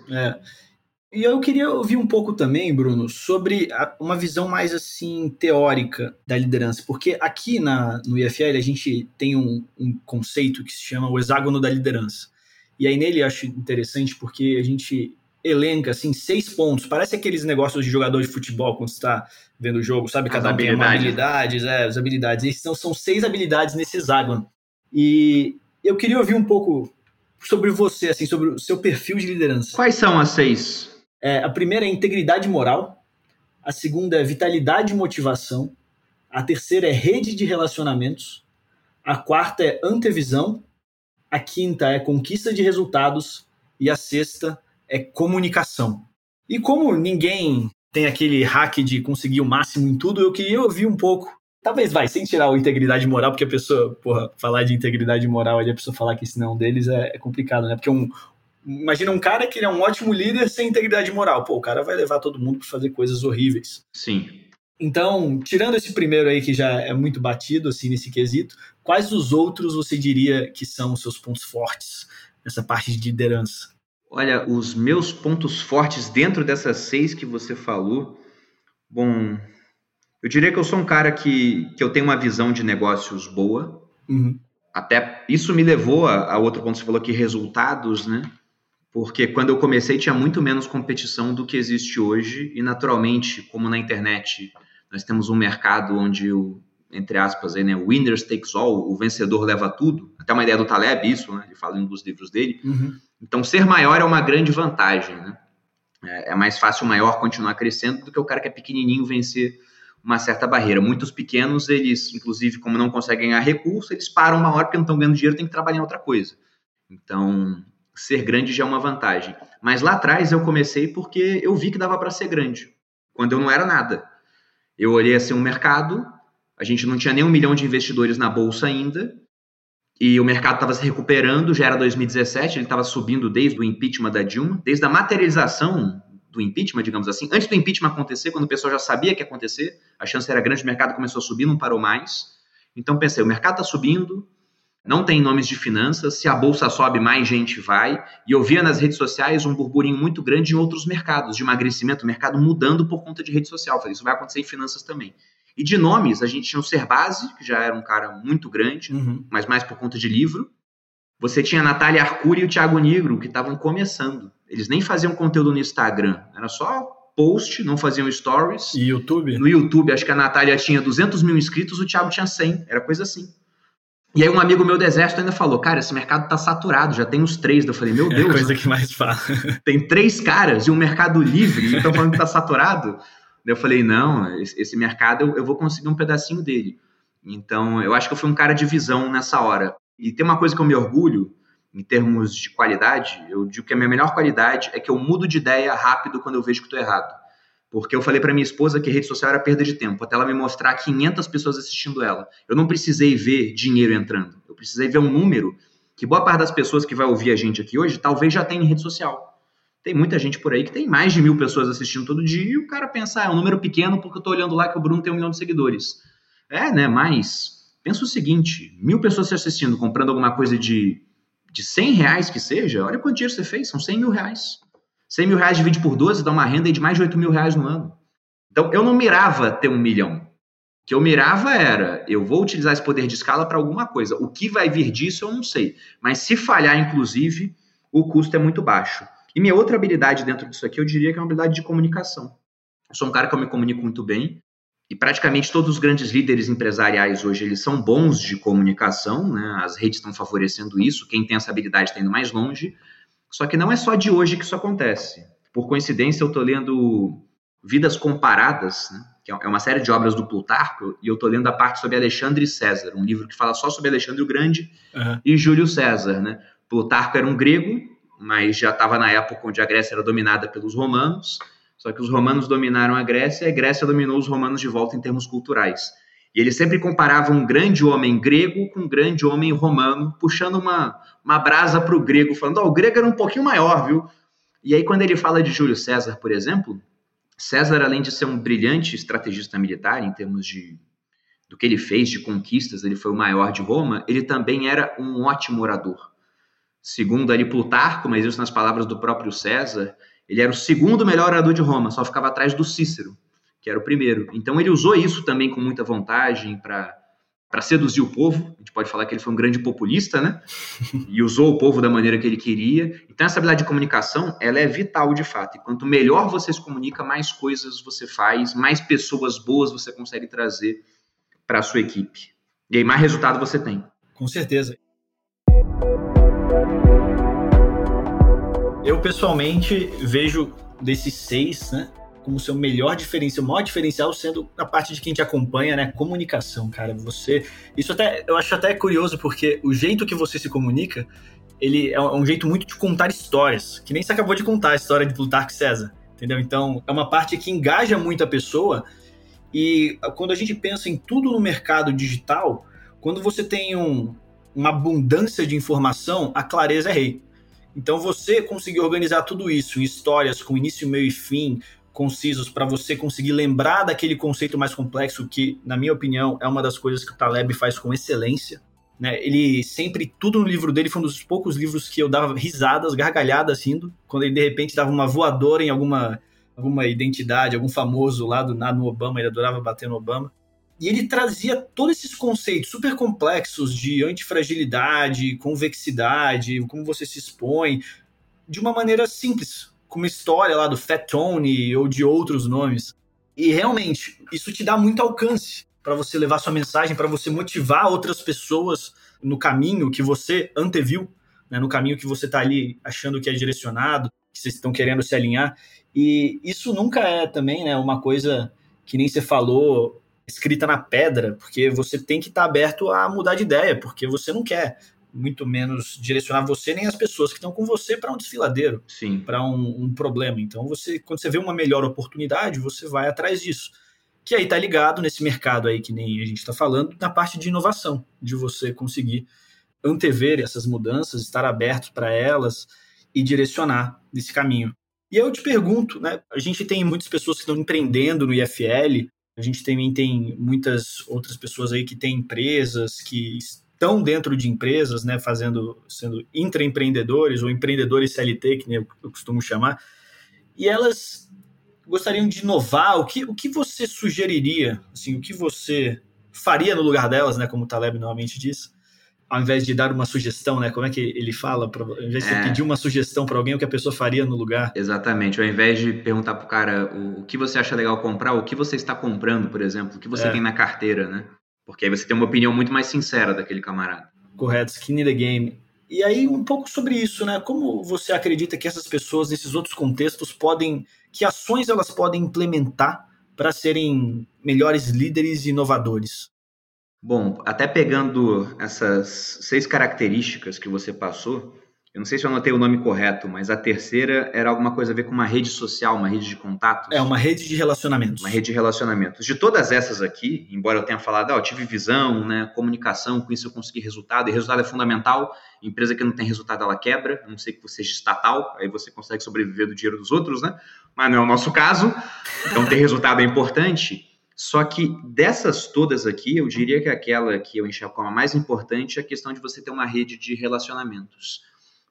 E eu queria ouvir um pouco também, Bruno, sobre uma visão mais assim teórica da liderança, porque aqui no IFL a gente tem um conceito que se chama o hexágono da liderança. E aí nele eu acho interessante porque a gente elenca, assim, 6 pontos. Parece aqueles negócios de jogador de futebol quando você está vendo o jogo, sabe? Cada um tem uma habilidade, as habilidades. Então, são 6 habilidades nesse hexágono. E eu queria ouvir um pouco sobre você, assim, sobre o seu perfil de liderança. Quais são as 6? A primeira é integridade moral. A segunda é vitalidade e motivação. A terceira é rede de relacionamentos. A quarta é antevisão. A quinta é conquista de resultados. E a sexta é comunicação. E como ninguém tem aquele hack de conseguir o máximo em tudo, eu queria ouvir um pouco. Talvez sem tirar a integridade moral, porque a pessoa, falar de integridade moral e a pessoa falar que isso não deles é complicado, né? Porque imagina um cara que ele é um ótimo líder sem integridade moral. O cara vai levar todo mundo para fazer coisas horríveis. Sim. Então, tirando esse primeiro aí que já é muito batido, assim, nesse quesito, quais os outros você diria que são os seus pontos fortes nessa parte de liderança? Olha, os meus pontos fortes dentro dessas 6 que você falou, bom, eu diria que eu sou um cara que eu tenho uma visão de negócios boa, até isso me levou a outro ponto, você falou aqui, resultados, né? Porque quando eu comecei tinha muito menos competição do que existe hoje e naturalmente, como na internet, nós temos um mercado onde, entre aspas, aí, né, winners takes all, o vencedor leva tudo, até uma ideia do Taleb, isso, né? Ele fala em um dos livros dele. Então, ser maior é uma grande vantagem, né? É mais fácil o maior continuar crescendo do que o cara que é pequenininho vencer uma certa barreira. Muitos pequenos, eles, inclusive, como não conseguem ganhar recurso, eles param uma hora porque não estão ganhando dinheiro, tem que trabalhar em outra coisa. Então, ser grande já é uma vantagem. Mas lá atrás eu comecei porque eu vi que dava para ser grande, quando eu não era nada. Eu olhei assim um mercado, a gente não tinha nem 1 milhão de investidores na bolsa ainda, e o mercado estava se recuperando, já era 2017, ele estava subindo desde o impeachment da Dilma, desde a materialização do impeachment, digamos assim, antes do impeachment acontecer, quando o pessoal já sabia que ia acontecer, a chance era grande, o mercado começou a subir, não parou mais. Então pensei, o mercado está subindo, não tem nomes de finanças, se a bolsa sobe, mais gente vai. E eu via nas redes sociais um burburinho muito grande em outros mercados, de emagrecimento, o mercado mudando por conta de rede social. Eu falei, isso vai acontecer em finanças também. E de nomes, a gente tinha o Cerbasi, que já era um cara muito grande, mas mais por conta de livro. Você tinha a Natália Arcuri e o Thiago Nigro, que estavam começando. Eles nem faziam conteúdo no Instagram, era só post, não faziam stories. E YouTube? No YouTube, acho que a Natália tinha 200 mil inscritos, o Thiago tinha 100, era coisa assim. E aí um amigo meu do Exército ainda falou, cara, esse mercado tá saturado, já tem uns 3. Eu falei, meu Deus. É a coisa que mais fala. Tem 3 caras e um mercado livre, então falando que tá saturado. Eu falei, não, esse mercado eu vou conseguir um pedacinho dele. Então, eu acho que eu fui um cara de visão nessa hora. E tem uma coisa que eu me orgulho, em termos de qualidade, eu digo que a minha melhor qualidade é que eu mudo de ideia rápido quando eu vejo que estou errado. Porque eu falei para minha esposa que a rede social era perda de tempo, até ela me mostrar 500 pessoas assistindo ela. Eu não precisei ver dinheiro entrando, eu precisei ver um número que boa parte das pessoas que vai ouvir a gente aqui hoje talvez já tenha em rede social. Tem muita gente por aí que tem mais de 1.000 pessoas assistindo todo dia e o cara pensa, é um número pequeno porque eu estou olhando lá que o Bruno tem 1 milhão de seguidores. É, né? Mas pensa o seguinte, 1.000 pessoas se assistindo, comprando alguma coisa de R$100 que seja, olha quanto dinheiro você fez, são R$100 mil. R$100 mil dividido por 12 dá uma renda de mais de R$8 mil no ano. Então, eu não mirava ter 1 milhão. O que eu mirava era, eu vou utilizar esse poder de escala para alguma coisa. O que vai vir disso, eu não sei. Mas se falhar, inclusive, o custo é muito baixo. E minha outra habilidade dentro disso aqui, eu diria que é uma habilidade de comunicação. Eu sou um cara que eu me comunico muito bem. E praticamente todos os grandes líderes empresariais hoje, eles são bons de comunicação, né? As redes estão favorecendo isso. Quem tem essa habilidade está indo mais longe. Só que não é só de hoje que isso acontece. Por coincidência, eu estou lendo Vidas Comparadas, né? Que é uma série de obras do Plutarco, e eu estou lendo a parte sobre Alexandre e César, um livro que fala só sobre Alexandre o Grande e Júlio César, né? Plutarco era um grego, mas já estava na época onde a Grécia era dominada pelos romanos, só que os romanos dominaram a Grécia, e a Grécia dominou os romanos de volta em termos culturais. E ele sempre comparava um grande homem grego com um grande homem romano, puxando uma brasa para o grego, falando, o grego era um pouquinho maior, viu? E aí, quando ele fala de Júlio César, por exemplo, César, além de ser um brilhante estrategista militar, em termos de do que ele fez de conquistas, ele foi o maior de Roma, ele também era um ótimo orador. Segundo ali Plutarco, mas isso nas palavras do próprio César, ele era o segundo melhor orador de Roma, só ficava atrás do Cícero, que era o primeiro. Então, ele usou isso também com muita vantagem para seduzir o povo. A gente pode falar que ele foi um grande populista, né? E usou o povo da maneira que ele queria. Então, essa habilidade de comunicação, ela é vital, de fato. E quanto melhor você se comunica, mais coisas você faz, mais pessoas boas você consegue trazer para a sua equipe. E aí, mais resultado você tem. Com certeza. Eu, pessoalmente, vejo desses 6, né? Como seu melhor diferencial, o maior diferencial sendo a parte de quem te acompanha, né? Comunicação, cara. Você. Isso até eu acho até curioso, porque o jeito que você se comunica, ele é um jeito muito de contar histórias. Que nem você acabou de contar a história de Plutarco e César. Entendeu? Então, é uma parte que engaja muito a pessoa. E quando a gente pensa em tudo no mercado digital, quando você tem uma abundância de informação, a clareza é rei. Então, você conseguir organizar tudo isso em histórias com início, meio e fim, concisos, para você conseguir lembrar daquele conceito mais complexo que, na minha opinião, é uma das coisas que o Taleb faz com excelência, né? Ele sempre, tudo no livro dele, foi um dos poucos livros que eu dava risadas, gargalhadas, rindo, quando ele, de repente, dava uma voadora em alguma identidade, algum famoso lá do nada no Obama, ele adorava bater no Obama. E ele trazia todos esses conceitos super complexos de antifragilidade, convexidade, como você se expõe, de uma maneira simples, com uma história lá do Fat Tony ou de outros nomes. E realmente, isso te dá muito alcance para você levar sua mensagem, para você motivar outras pessoas no caminho que você anteviu, né? No caminho que você está ali achando que é direcionado, que vocês estão querendo se alinhar. E isso nunca é também, né, uma coisa que nem você falou, escrita na pedra, porque você tem que estar aberto a mudar de ideia, porque você não quer muito menos direcionar você nem as pessoas que estão com você para um desfiladeiro, para um problema. Então, você, quando você vê uma melhor oportunidade, você vai atrás disso. Que aí está ligado nesse mercado aí que nem a gente está falando, na parte de inovação, de você conseguir antever essas mudanças, estar aberto para elas e direcionar nesse caminho. E eu te pergunto, né, a gente tem muitas pessoas que estão empreendendo no IFL, a gente também tem muitas outras pessoas aí que têm empresas, que estão dentro de empresas, né, sendo intraempreendedores ou empreendedores CLT, que nem eu costumo chamar, e elas gostariam de inovar. O que você sugeriria, assim, o que você faria no lugar delas, né, como o Taleb normalmente diz, ao invés de dar uma sugestão, né, como é que ele fala, ao invés de pedir uma sugestão para alguém, o que a pessoa faria no lugar. Exatamente, ao invés de perguntar para o cara o que você acha legal comprar, o que você está comprando, por exemplo, o que você tem na carteira, né? Porque aí você tem uma opinião muito mais sincera daquele camarada. Correto, skin in the game. E aí, um pouco sobre isso, né? Como você acredita que essas pessoas, nesses outros contextos, que ações elas podem implementar para serem melhores líderes e inovadores? Bom, até pegando essas 6 características que você passou, eu não sei se eu anotei o nome correto, mas a terceira era alguma coisa a ver com uma rede social, uma rede de contatos. É, uma rede de relacionamentos. Uma rede de relacionamentos. De todas essas aqui, embora eu tenha falado, eu tive visão, né, comunicação, com isso eu consegui resultado, e resultado é fundamental, empresa que não tem resultado, ela quebra, a não ser que você seja estatal, aí você consegue sobreviver do dinheiro dos outros, né? Mas não é o nosso caso, então ter resultado é importante. Só que dessas todas aqui, eu diria que aquela que eu enxergo como a mais importante é a questão de você ter uma rede de relacionamentos.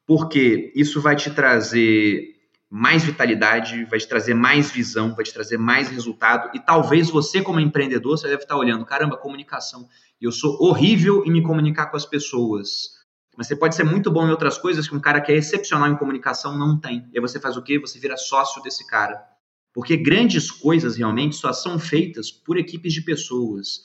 Porque isso vai te trazer mais vitalidade, vai te trazer mais visão, vai te trazer mais resultado. E talvez você, como empreendedor, você deve estar olhando, caramba, comunicação. Eu sou horrível em me comunicar com as pessoas. Mas você pode ser muito bom em outras coisas que um cara que é excepcional em comunicação não tem. E aí você faz o quê? Você vira sócio desse cara. Porque grandes coisas, realmente, só são feitas por equipes de pessoas.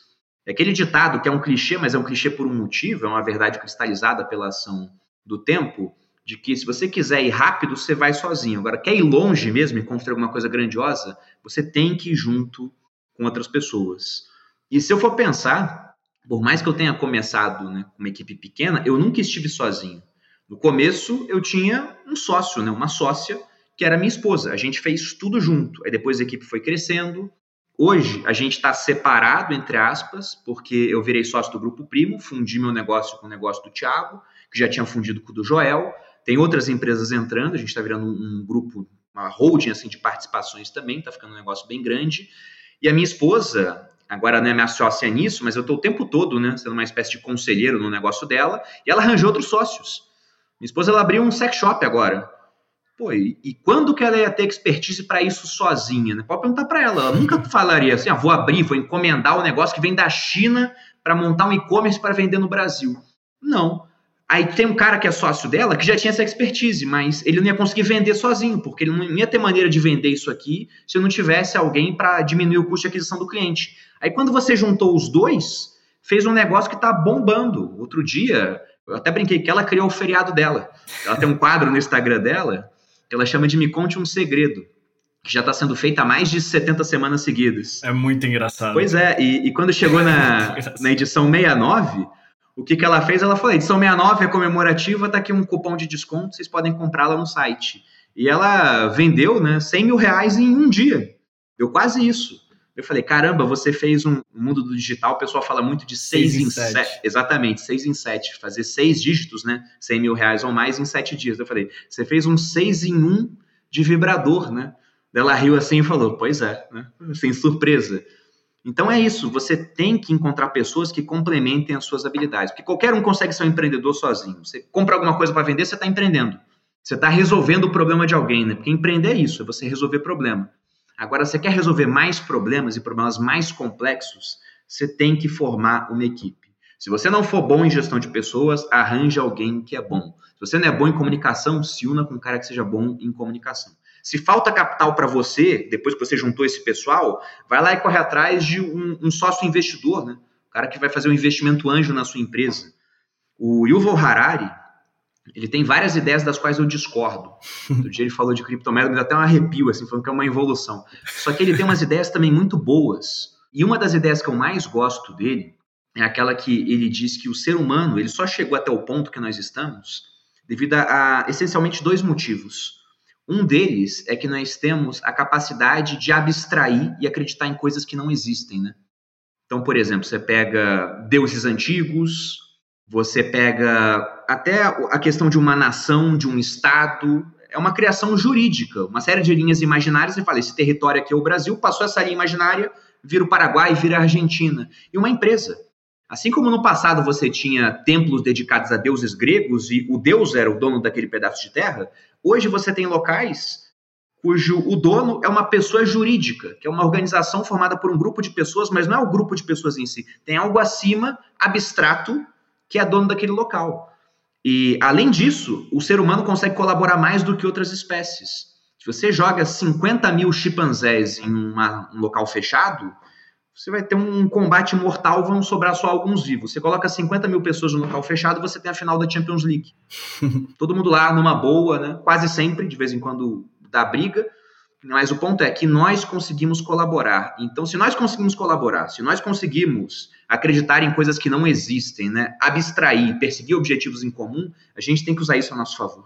É aquele ditado que é um clichê, mas é um clichê por um motivo, é uma verdade cristalizada pela ação do tempo, de que se você quiser ir rápido, você vai sozinho. Agora, quer ir longe mesmo e construir alguma coisa grandiosa, você tem que ir junto com outras pessoas. E se eu for pensar, por mais que eu tenha começado com uma equipe pequena, eu nunca estive sozinho. No começo, eu tinha um sócio, uma sócia, que era minha esposa. A gente fez tudo junto. Aí depois a equipe foi crescendo. Hoje, a gente está separado, entre aspas, porque eu virei sócio do Grupo Primo, fundi meu negócio com o negócio do Thiago, que já tinha fundido com o do Joel. Tem outras empresas entrando, a gente está virando um grupo, uma holding assim, de participações também, está ficando um negócio bem grande. E a minha esposa, agora não é minha sócia nisso, mas eu estou o tempo todo sendo uma espécie de conselheiro no negócio dela, e ela arranjou outros sócios. Minha esposa, ela abriu um sex shop agora. Pô, e quando que ela ia ter expertise para isso sozinha? Pode perguntar para ela, ela nunca falaria assim, vou abrir, vou encomendar um negócio que vem da China para montar um e-commerce para vender no Brasil. Não. Aí tem um cara que é sócio dela que já tinha essa expertise, mas ele não ia conseguir vender sozinho, porque ele não ia ter maneira de vender isso aqui se não tivesse alguém para diminuir o custo de aquisição do cliente. Aí quando você juntou os dois, fez um negócio que está bombando. Outro dia, eu até brinquei que ela criou o feriado dela. Ela tem um quadro no Instagram dela que ela chama de Me Conte um Segredo, que já está sendo feita há mais de 70 semanas seguidas. É muito engraçado. Pois é, e quando chegou na edição 69, o que ela fez? Ela falou, a edição 69 é comemorativa, está aqui um cupom de desconto, vocês podem comprá-la no site. E ela vendeu R$100 mil em um dia. Deu quase isso. Eu falei, caramba, você fez um mundo do digital, o pessoal fala muito de 6 em 7. Exatamente, 6 em 7. Fazer 6 dígitos, R$100 mil ou mais em 7 dias. Eu falei, você fez um 6 em 1 de vibrador, Ela riu assim e falou, pois é, Sem surpresa. Então é isso, você tem que encontrar pessoas que complementem as suas habilidades, porque qualquer um consegue ser um empreendedor sozinho. Você compra alguma coisa para vender, você está empreendendo. Você está resolvendo o problema de alguém, Porque empreender é isso, é você resolver problema. Agora, você quer resolver mais problemas e problemas mais complexos, você tem que formar uma equipe. Se você não for bom em gestão de pessoas, arranje alguém que é bom. Se você não é bom em comunicação, se una com um cara que seja bom em comunicação. Se falta capital para você, depois que você juntou esse pessoal, vai lá e corre atrás de um sócio investidor, O cara que vai fazer um investimento anjo na sua empresa. O Yuval Harari, ele tem várias ideias das quais eu discordo. Outro dia ele falou de criptomoeda, me dá até um arrepio, falando que é uma evolução. Só que ele tem umas ideias também muito boas. E uma das ideias que eu mais gosto dele é aquela que ele diz que o ser humano, ele só chegou até o ponto que nós estamos devido a essencialmente 2 motivos. Um deles é que nós temos a capacidade de abstrair e acreditar em coisas que não existem, Então, por exemplo, você pega deuses antigos, você pega até a questão de uma nação, de um estado, é uma criação jurídica, uma série de linhas imaginárias, você fala, esse território aqui é o Brasil, passou essa linha imaginária, vira o Paraguai, vira a Argentina. E uma empresa. Assim como no passado você tinha templos dedicados a deuses gregos e o deus era o dono daquele pedaço de terra, hoje você tem locais cujo o dono é uma pessoa jurídica, que é uma organização formada por um grupo de pessoas, mas não é o grupo de pessoas em si. Tem algo acima, abstrato, que é dono daquele local. E, além disso, o ser humano consegue colaborar mais do que outras espécies. Se você joga 50 mil chimpanzés em um local fechado, você vai ter um combate mortal, vão sobrar só alguns vivos. Você coloca 50 mil pessoas no local fechado, você tem a final da Champions League. Todo mundo lá, numa boa, quase sempre, de vez em quando dá briga, Mas o ponto é que nós conseguimos colaborar. Então, se nós conseguimos colaborar, se nós conseguimos acreditar em coisas que não existem, né, abstrair, perseguir objetivos em comum, a gente tem que usar isso a nosso favor.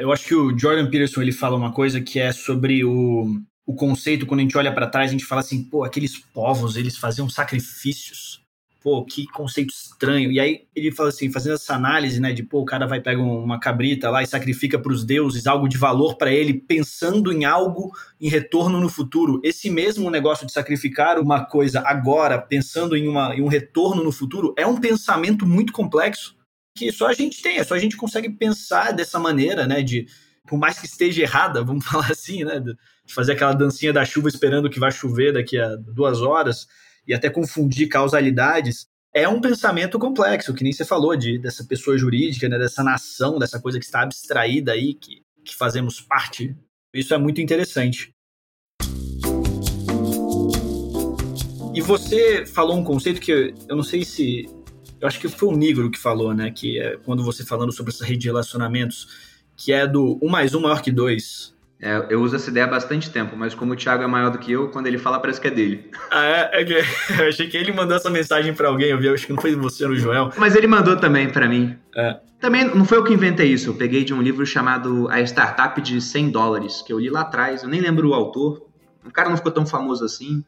Eu acho que o Jordan Peterson, ele fala uma coisa que é sobre o conceito, quando a gente olha para trás, a gente fala assim, pô, aqueles povos, eles faziam sacrifícios. Pô, que conceito estranho. E aí ele fala assim, fazendo essa análise, né, de pô, o cara vai pegar uma cabrita lá e sacrifica para os deuses algo de valor para ele, pensando em algo em retorno no futuro. Esse mesmo negócio de sacrificar uma coisa agora, pensando em um retorno no futuro, é um pensamento muito complexo que só a gente tem, só a gente consegue pensar dessa maneira, né, de, por mais que esteja errada, vamos falar assim, né, de fazer aquela dancinha da chuva esperando que vai chover daqui a 2 horas, e até confundir causalidades, é um pensamento complexo, que nem você falou, dessa pessoa jurídica, né, dessa nação, dessa coisa que está abstraída aí, que fazemos parte. Isso é muito interessante. E você falou um conceito que eu não sei se... Eu acho que foi o Nigro que falou, né? Que é quando você falando sobre essa rede de relacionamentos, que é do 1+1=2... É, eu uso essa ideia há bastante tempo, mas como o Thiago é maior do que eu, quando ele fala parece que é dele. Ah, é? Eu achei que ele mandou essa mensagem pra alguém, eu vi, acho que não foi você ou o Joel. Mas ele mandou também pra mim. É. Também não foi eu que inventei isso, eu peguei de um livro chamado A Startup de $100, que eu li lá atrás, eu nem lembro o autor, o cara não ficou tão famoso assim,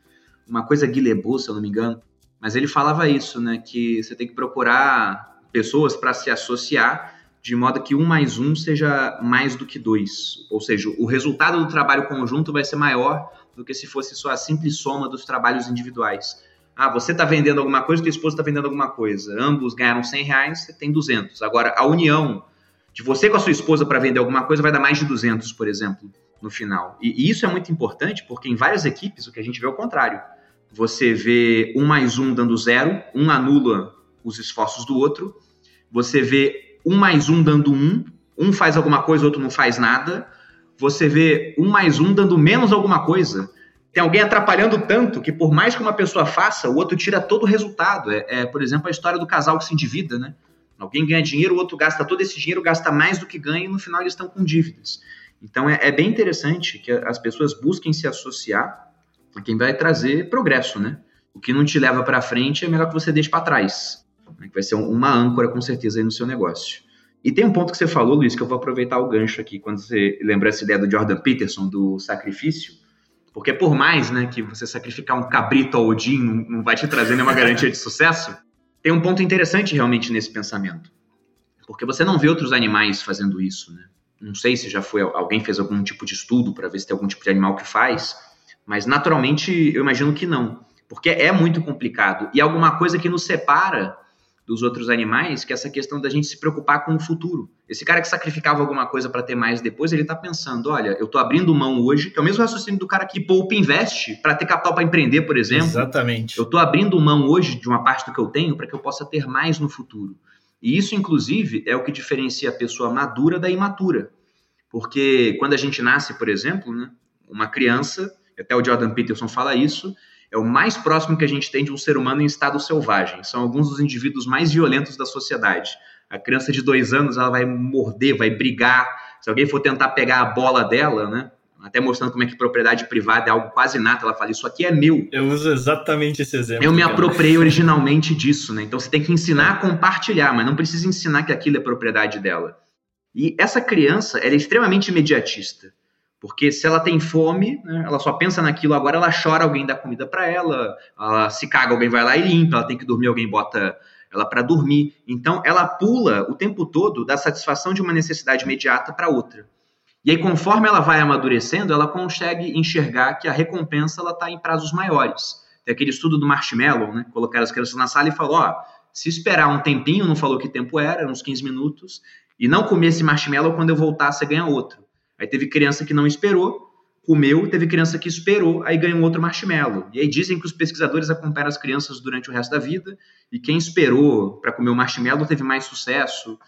uma coisa Guilherme, se eu não me engano, mas ele falava isso, né, que você tem que procurar pessoas pra se associar, de modo que 1+1 seja mais do que 2. Ou seja, o resultado do trabalho conjunto vai ser maior do que se fosse só a simples soma dos trabalhos individuais. Ah, você está vendendo alguma coisa, tua esposa está vendendo alguma coisa. Ambos ganharam R$100, você tem 200. Agora, a união de você com a sua esposa para vender alguma coisa vai dar mais de 200, por exemplo, no final. E isso é muito importante porque em várias equipes o que a gente vê é o contrário. Você vê 1+1 dando 0, um anula os esforços do outro. Você vê 1+1 dando 1, um faz alguma coisa, o outro não faz nada. Você vê 1+1 dando menos alguma coisa. Tem alguém atrapalhando tanto que por mais que uma pessoa faça, o outro tira todo o resultado. Por exemplo, a história do casal que se endivida, né? Alguém ganha dinheiro, o outro gasta todo esse dinheiro, gasta mais do que ganha e no final eles estão com dívidas. Então é bem interessante que as pessoas busquem se associar a quem vai trazer progresso, né? O que não te leva para frente é melhor que você deixe para trás. Que vai ser uma âncora, com certeza, aí no seu negócio. E tem um ponto que você falou, Luiz, que eu vou aproveitar o gancho aqui, quando você lembrou essa ideia do Jordan Peterson, do sacrifício, porque por mais, né, que você sacrificar um cabrito ao Odin não vai te trazer nenhuma garantia de sucesso, tem um ponto interessante realmente nesse pensamento, porque você não vê outros animais fazendo isso, né? Não sei se já foi, alguém fez algum tipo de estudo para ver se tem algum tipo de animal que faz, mas naturalmente eu imagino que não, porque é muito complicado. E alguma coisa que nos separa dos outros animais, que é essa questão da gente se preocupar com o futuro. Esse cara que sacrificava alguma coisa para ter mais depois, ele está pensando, olha, eu estou abrindo mão hoje, que é o mesmo raciocínio do cara que poupa e investe para ter capital para empreender, por exemplo. Exatamente. Eu estou abrindo mão hoje de uma parte do que eu tenho para que eu possa ter mais no futuro. E isso, inclusive, é o que diferencia a pessoa madura da imatura. Porque quando a gente nasce, por exemplo, né, uma criança, até o Jordan Peterson fala isso, é o mais próximo que a gente tem de um ser humano em estado selvagem. São alguns dos indivíduos mais violentos da sociedade. A criança de 2 anos, ela vai morder, vai brigar. Se alguém for tentar pegar a bola dela, né? Até mostrando como é que propriedade privada é algo quase inato. Ela fala, isso aqui é meu. Eu uso exatamente esse exemplo. Eu me apropriei originalmente disso, né? Então você tem que ensinar a compartilhar, mas não precisa ensinar que aquilo é propriedade dela. E essa criança, ela é extremamente imediatista. Porque se ela tem fome, né, ela só pensa naquilo, agora ela chora, alguém dá comida para ela, ela se caga, alguém vai lá e limpa, ela tem que dormir, alguém bota ela para dormir. Então, ela pula o tempo todo da satisfação de uma necessidade imediata para outra. E aí, conforme ela vai amadurecendo, ela consegue enxergar que a recompensa está em prazos maiores. Tem aquele estudo do marshmallow, né? Colocaram as crianças na sala e falou, ó, se esperar um tempinho, não falou que tempo era uns 15 minutos, e não comer esse marshmallow, quando eu voltar, você ganha outro. Aí teve criança que não esperou, comeu, teve criança que esperou, aí ganhou outro marshmallow. E aí dizem que os pesquisadores acompanharam as crianças durante o resto da vida, e quem esperou para comer o marshmallow teve mais sucesso.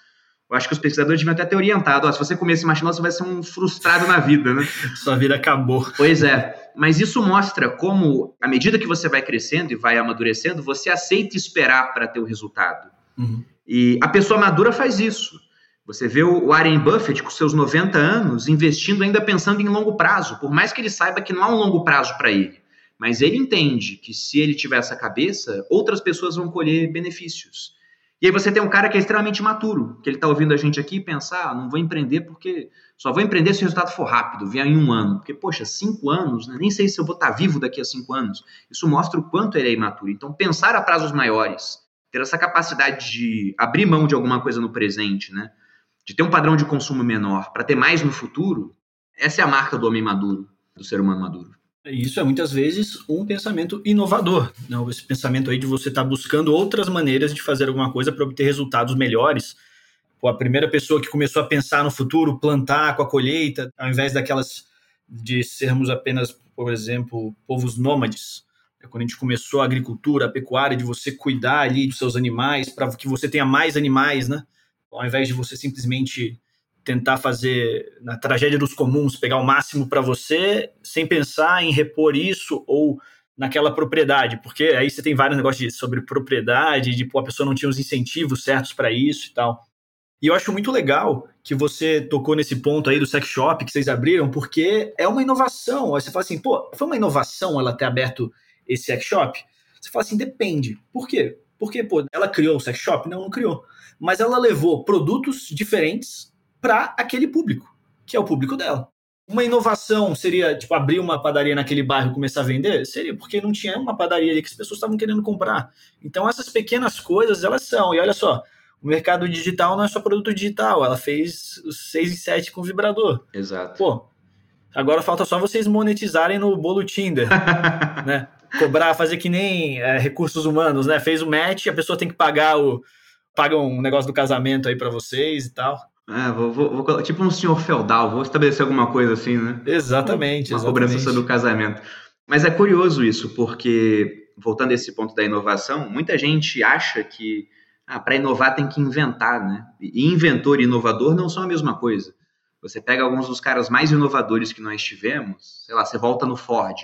Eu acho que os pesquisadores deviam até ter orientado, se você comer esse marshmallow, você vai ser um frustrado na vida, né? Sua vida acabou. Pois é, mas isso mostra como, à medida que você vai crescendo e vai amadurecendo, você aceita esperar para ter o resultado. Uhum. E a pessoa madura faz isso. Você vê o Warren Buffett com seus 90 anos investindo ainda pensando em longo prazo, por mais que ele saiba que não há um longo prazo para ele. Mas ele entende que se ele tiver essa cabeça, outras pessoas vão colher benefícios. E aí você tem um cara que é extremamente maturo, que ele está ouvindo a gente aqui e pensar, não vou empreender porque só vou empreender se o resultado for rápido, vier em um ano. Porque, poxa, 5 anos, né? Nem sei se eu vou estar vivo daqui a 5 anos. Isso mostra o quanto ele é imaturo. Então, pensar a prazos maiores, ter essa capacidade de abrir mão de alguma coisa no presente, né? De ter um padrão de consumo menor para ter mais no futuro, essa é a marca do homem maduro, do ser humano maduro. Isso é muitas vezes um pensamento inovador, né? Esse pensamento aí de você estar buscando outras maneiras de fazer alguma coisa para obter resultados melhores. Pô, a primeira pessoa que começou a pensar no futuro, plantar com a colheita, ao invés daquelas de sermos apenas, por exemplo, povos nômades. É quando a gente começou a agricultura, a pecuária, de você cuidar ali dos seus animais para que você tenha mais animais, né? Ao invés de você simplesmente tentar fazer, na tragédia dos comuns, pegar o máximo para você, sem pensar em repor isso ou naquela propriedade, porque aí você tem vários negócios sobre propriedade, de a pessoa não tinha os incentivos certos para isso e tal. E eu acho muito legal que você tocou nesse ponto aí do sex shop que vocês abriram, porque é uma inovação. Aí você fala assim, pô, foi uma inovação ela ter aberto esse sex shop? Você fala assim, depende. Por quê? Porque, pô, ela criou o sex shop? Não, não criou. Mas ela levou produtos diferentes para aquele público, que é o público dela. Uma inovação seria, abrir uma padaria naquele bairro e começar a vender? Seria, porque não tinha uma padaria ali que as pessoas estavam querendo comprar. Então, essas pequenas coisas, elas são. E olha só, o mercado digital não é só produto digital. Ela fez os 6 e 7 com vibrador. Exato. Pô, agora falta só vocês monetizarem no bolo Tinder, né? Cobrar, fazer que nem recursos humanos, né? Fez o match, a pessoa tem que pagar paga um negócio do casamento aí pra vocês e tal. Vou tipo um senhor feudal, vou estabelecer alguma coisa assim, né? Exatamente. Uma cobrança sobre o casamento. Mas é curioso isso, porque, voltando a esse ponto da inovação, muita gente acha que para inovar tem que inventar, né? E inventor e inovador não são a mesma coisa. Você pega alguns dos caras mais inovadores que nós tivemos, sei lá, você volta no Ford.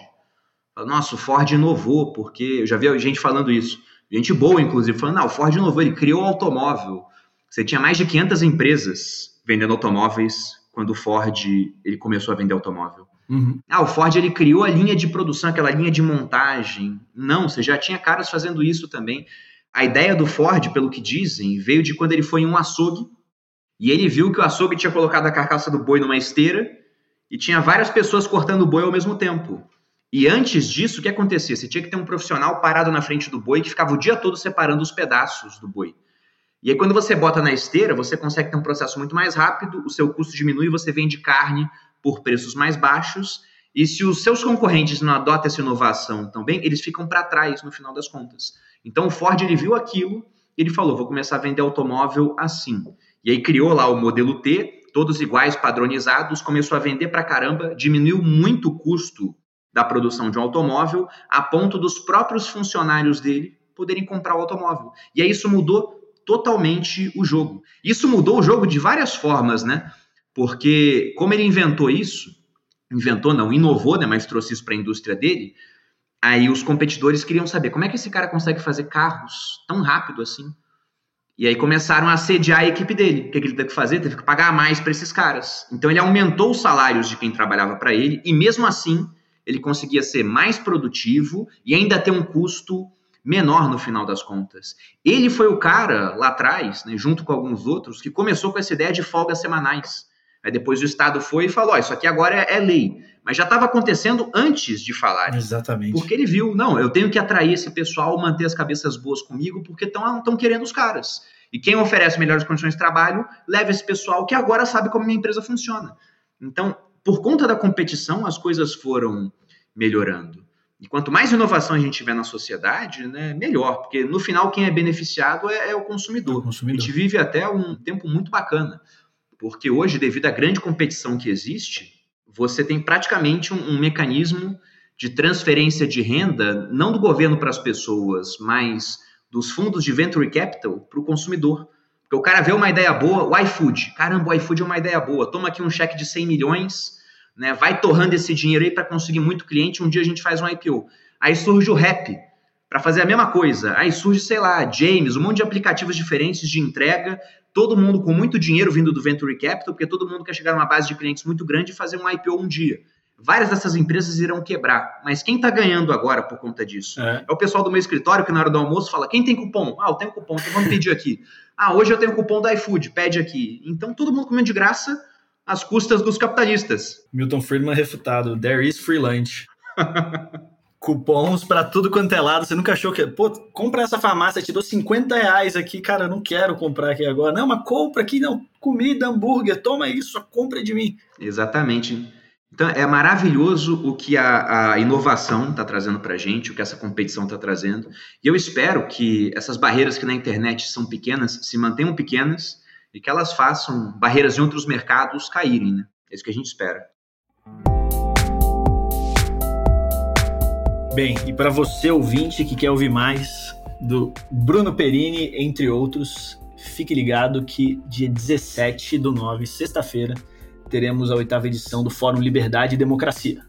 Fala, nossa, o Ford inovou, porque eu já vi gente falando isso. Gente boa, inclusive, falando, o Ford inovou, ele criou um automóvel. Você tinha mais de 500 empresas vendendo automóveis quando o Ford ele começou a vender automóvel. Uhum. O Ford ele criou a linha de produção, aquela linha de montagem. Não, você já tinha caras fazendo isso também. A ideia do Ford, pelo que dizem, veio de quando ele foi em um açougue e ele viu que o açougue tinha colocado a carcaça do boi numa esteira e tinha várias pessoas cortando o boi ao mesmo tempo. E antes disso, o que acontecia? Você tinha que ter um profissional parado na frente do boi que ficava o dia todo separando os pedaços do boi. E aí, quando você bota na esteira, você consegue ter um processo muito mais rápido, o seu custo diminui, você vende carne por preços mais baixos. E se os seus concorrentes não adotam essa inovação também, eles ficam para trás no final das contas. Então, o Ford ele viu aquilo e ele falou, vou começar a vender automóvel assim. E aí, criou lá o modelo T, todos iguais, padronizados, começou a vender para caramba, diminuiu muito o custo da produção de um automóvel, a ponto dos próprios funcionários dele poderem comprar o automóvel. E aí isso mudou totalmente o jogo. Isso mudou o jogo de várias formas, né? Porque como ele inovou isso, inovou, né? Mas trouxe isso para a indústria dele, aí os competidores queriam saber como é que esse cara consegue fazer carros tão rápido assim? E aí começaram a assediar a equipe dele. O que ele teve que fazer? Teve que pagar mais para esses caras. Então ele aumentou os salários de quem trabalhava para ele e mesmo assim ele conseguia ser mais produtivo e ainda ter um custo menor no final das contas. Ele foi o cara, lá atrás, né, junto com alguns outros, que começou com essa ideia de folgas semanais. Aí depois o Estado foi e falou, isso aqui agora é lei. Mas já estava acontecendo antes de falar. Exatamente. Porque ele viu, eu tenho que atrair esse pessoal, manter as cabeças boas comigo, porque estão querendo os caras. E quem oferece melhores condições de trabalho, leva esse pessoal que agora sabe como minha empresa funciona. Então, por conta da competição, as coisas foram melhorando. E quanto mais inovação a gente tiver na sociedade, né, melhor. Porque, no final, quem é beneficiado é o consumidor. A gente vive até um tempo muito bacana. Porque hoje, devido à grande competição que existe, você tem praticamente um mecanismo de transferência de renda, não do governo para as pessoas, mas dos fundos de venture capital para o consumidor. Porque o cara vê uma ideia boa, o iFood. Caramba, o iFood é uma ideia boa. Toma aqui um cheque de 100 milhões, né? Vai torrando esse dinheiro aí para conseguir muito cliente. Um dia a gente faz um IPO. Aí surge o Rap, para fazer a mesma coisa. Aí surge, James, um monte de aplicativos diferentes de entrega todo mundo com muito dinheiro vindo do Venture Capital, porque todo mundo quer chegar numa base de clientes muito grande e fazer um IPO um dia. Várias dessas empresas irão quebrar, mas quem está ganhando agora por conta disso? É o pessoal do meu escritório que na hora do almoço fala, quem tem cupom? Ah, eu tenho cupom, então vamos pedir aqui. Ah, hoje eu tenho cupom do iFood, pede aqui. Então todo mundo comendo de graça às custas dos capitalistas. Milton Friedman refutado, there is free lunch. Cupons para tudo quanto é lado, você nunca achou que... Pô, compra essa farmácia, te dou R$50 aqui, cara, eu não quero comprar aqui agora. Não, mas compra aqui, não, comida, hambúrguer, toma isso, compra de mim. Exatamente. Então, é maravilhoso o que a inovação está trazendo para a gente, o que essa competição está trazendo. E eu espero que essas barreiras que na internet são pequenas, se mantenham pequenas e que elas façam barreiras em outros mercados caírem, né? É isso que a gente espera. Bem, e para você, ouvinte, que quer ouvir mais do Bruno Perini, entre outros, fique ligado que dia 17/9, sexta-feira, teremos a 8ª edição do Fórum Liberdade e Democracia.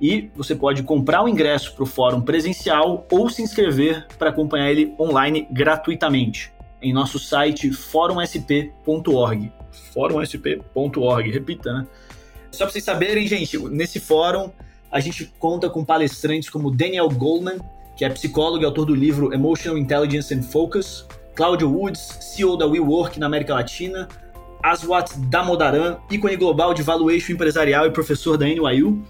E você pode comprar o ingresso para o fórum presencial ou se inscrever para acompanhar ele online gratuitamente em nosso site forumsp.org. Forumsp.org, repita, né? Só para vocês saberem, gente, nesse fórum... A gente conta com palestrantes como Daniel Goleman, que é psicólogo e autor do livro Emotional Intelligence and Focus, Claudio Woods, CEO da WeWork na América Latina, Aswath Damodaran, ícone global de valuation empresarial e professor da NYU,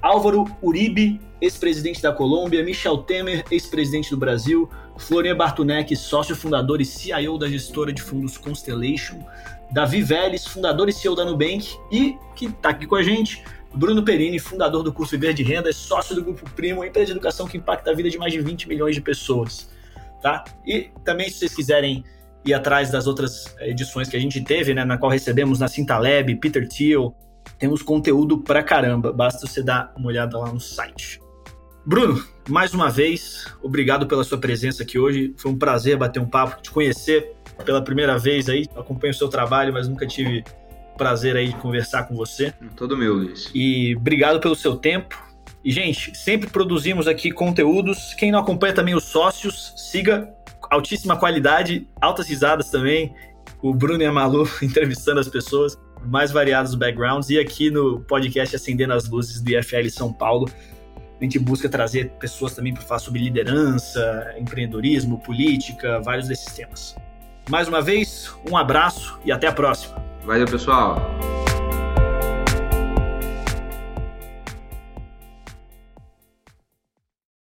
Álvaro Uribe, ex-presidente da Colômbia, Michel Temer, ex-presidente do Brasil, Florian Bartunek, sócio fundador e CIO da gestora de fundos Constellation, Davi Vélez, fundador e CEO da Nubank e, que está aqui com a gente, Bruno Perini, fundador do curso Viver de Renda, sócio do Grupo Primo, empresa de educação que impacta a vida de mais de 20 milhões de pessoas. Tá? E também, se vocês quiserem ir atrás das outras edições que a gente teve, né, na qual recebemos Nassim Taleb, Peter Thiel, temos conteúdo pra caramba, basta você dar uma olhada lá no site. Bruno, mais uma vez, obrigado pela sua presença aqui hoje, foi um prazer bater um papo, te conhecer pela primeira vez aí, acompanho o seu trabalho, mas nunca tive... prazer aí de conversar com você. Todo meu, Luiz. E obrigado pelo seu tempo. E, gente, sempre produzimos aqui conteúdos. Quem não acompanha também os sócios, siga. Altíssima qualidade, altas risadas também. O Bruno e a Malu entrevistando as pessoas, mais variados backgrounds. E aqui no podcast Acendendo as Luzes do IFL São Paulo, a gente busca trazer pessoas também para falar sobre liderança, empreendedorismo, política, vários desses temas. Mais uma vez, um abraço e até a próxima. Valeu, pessoal!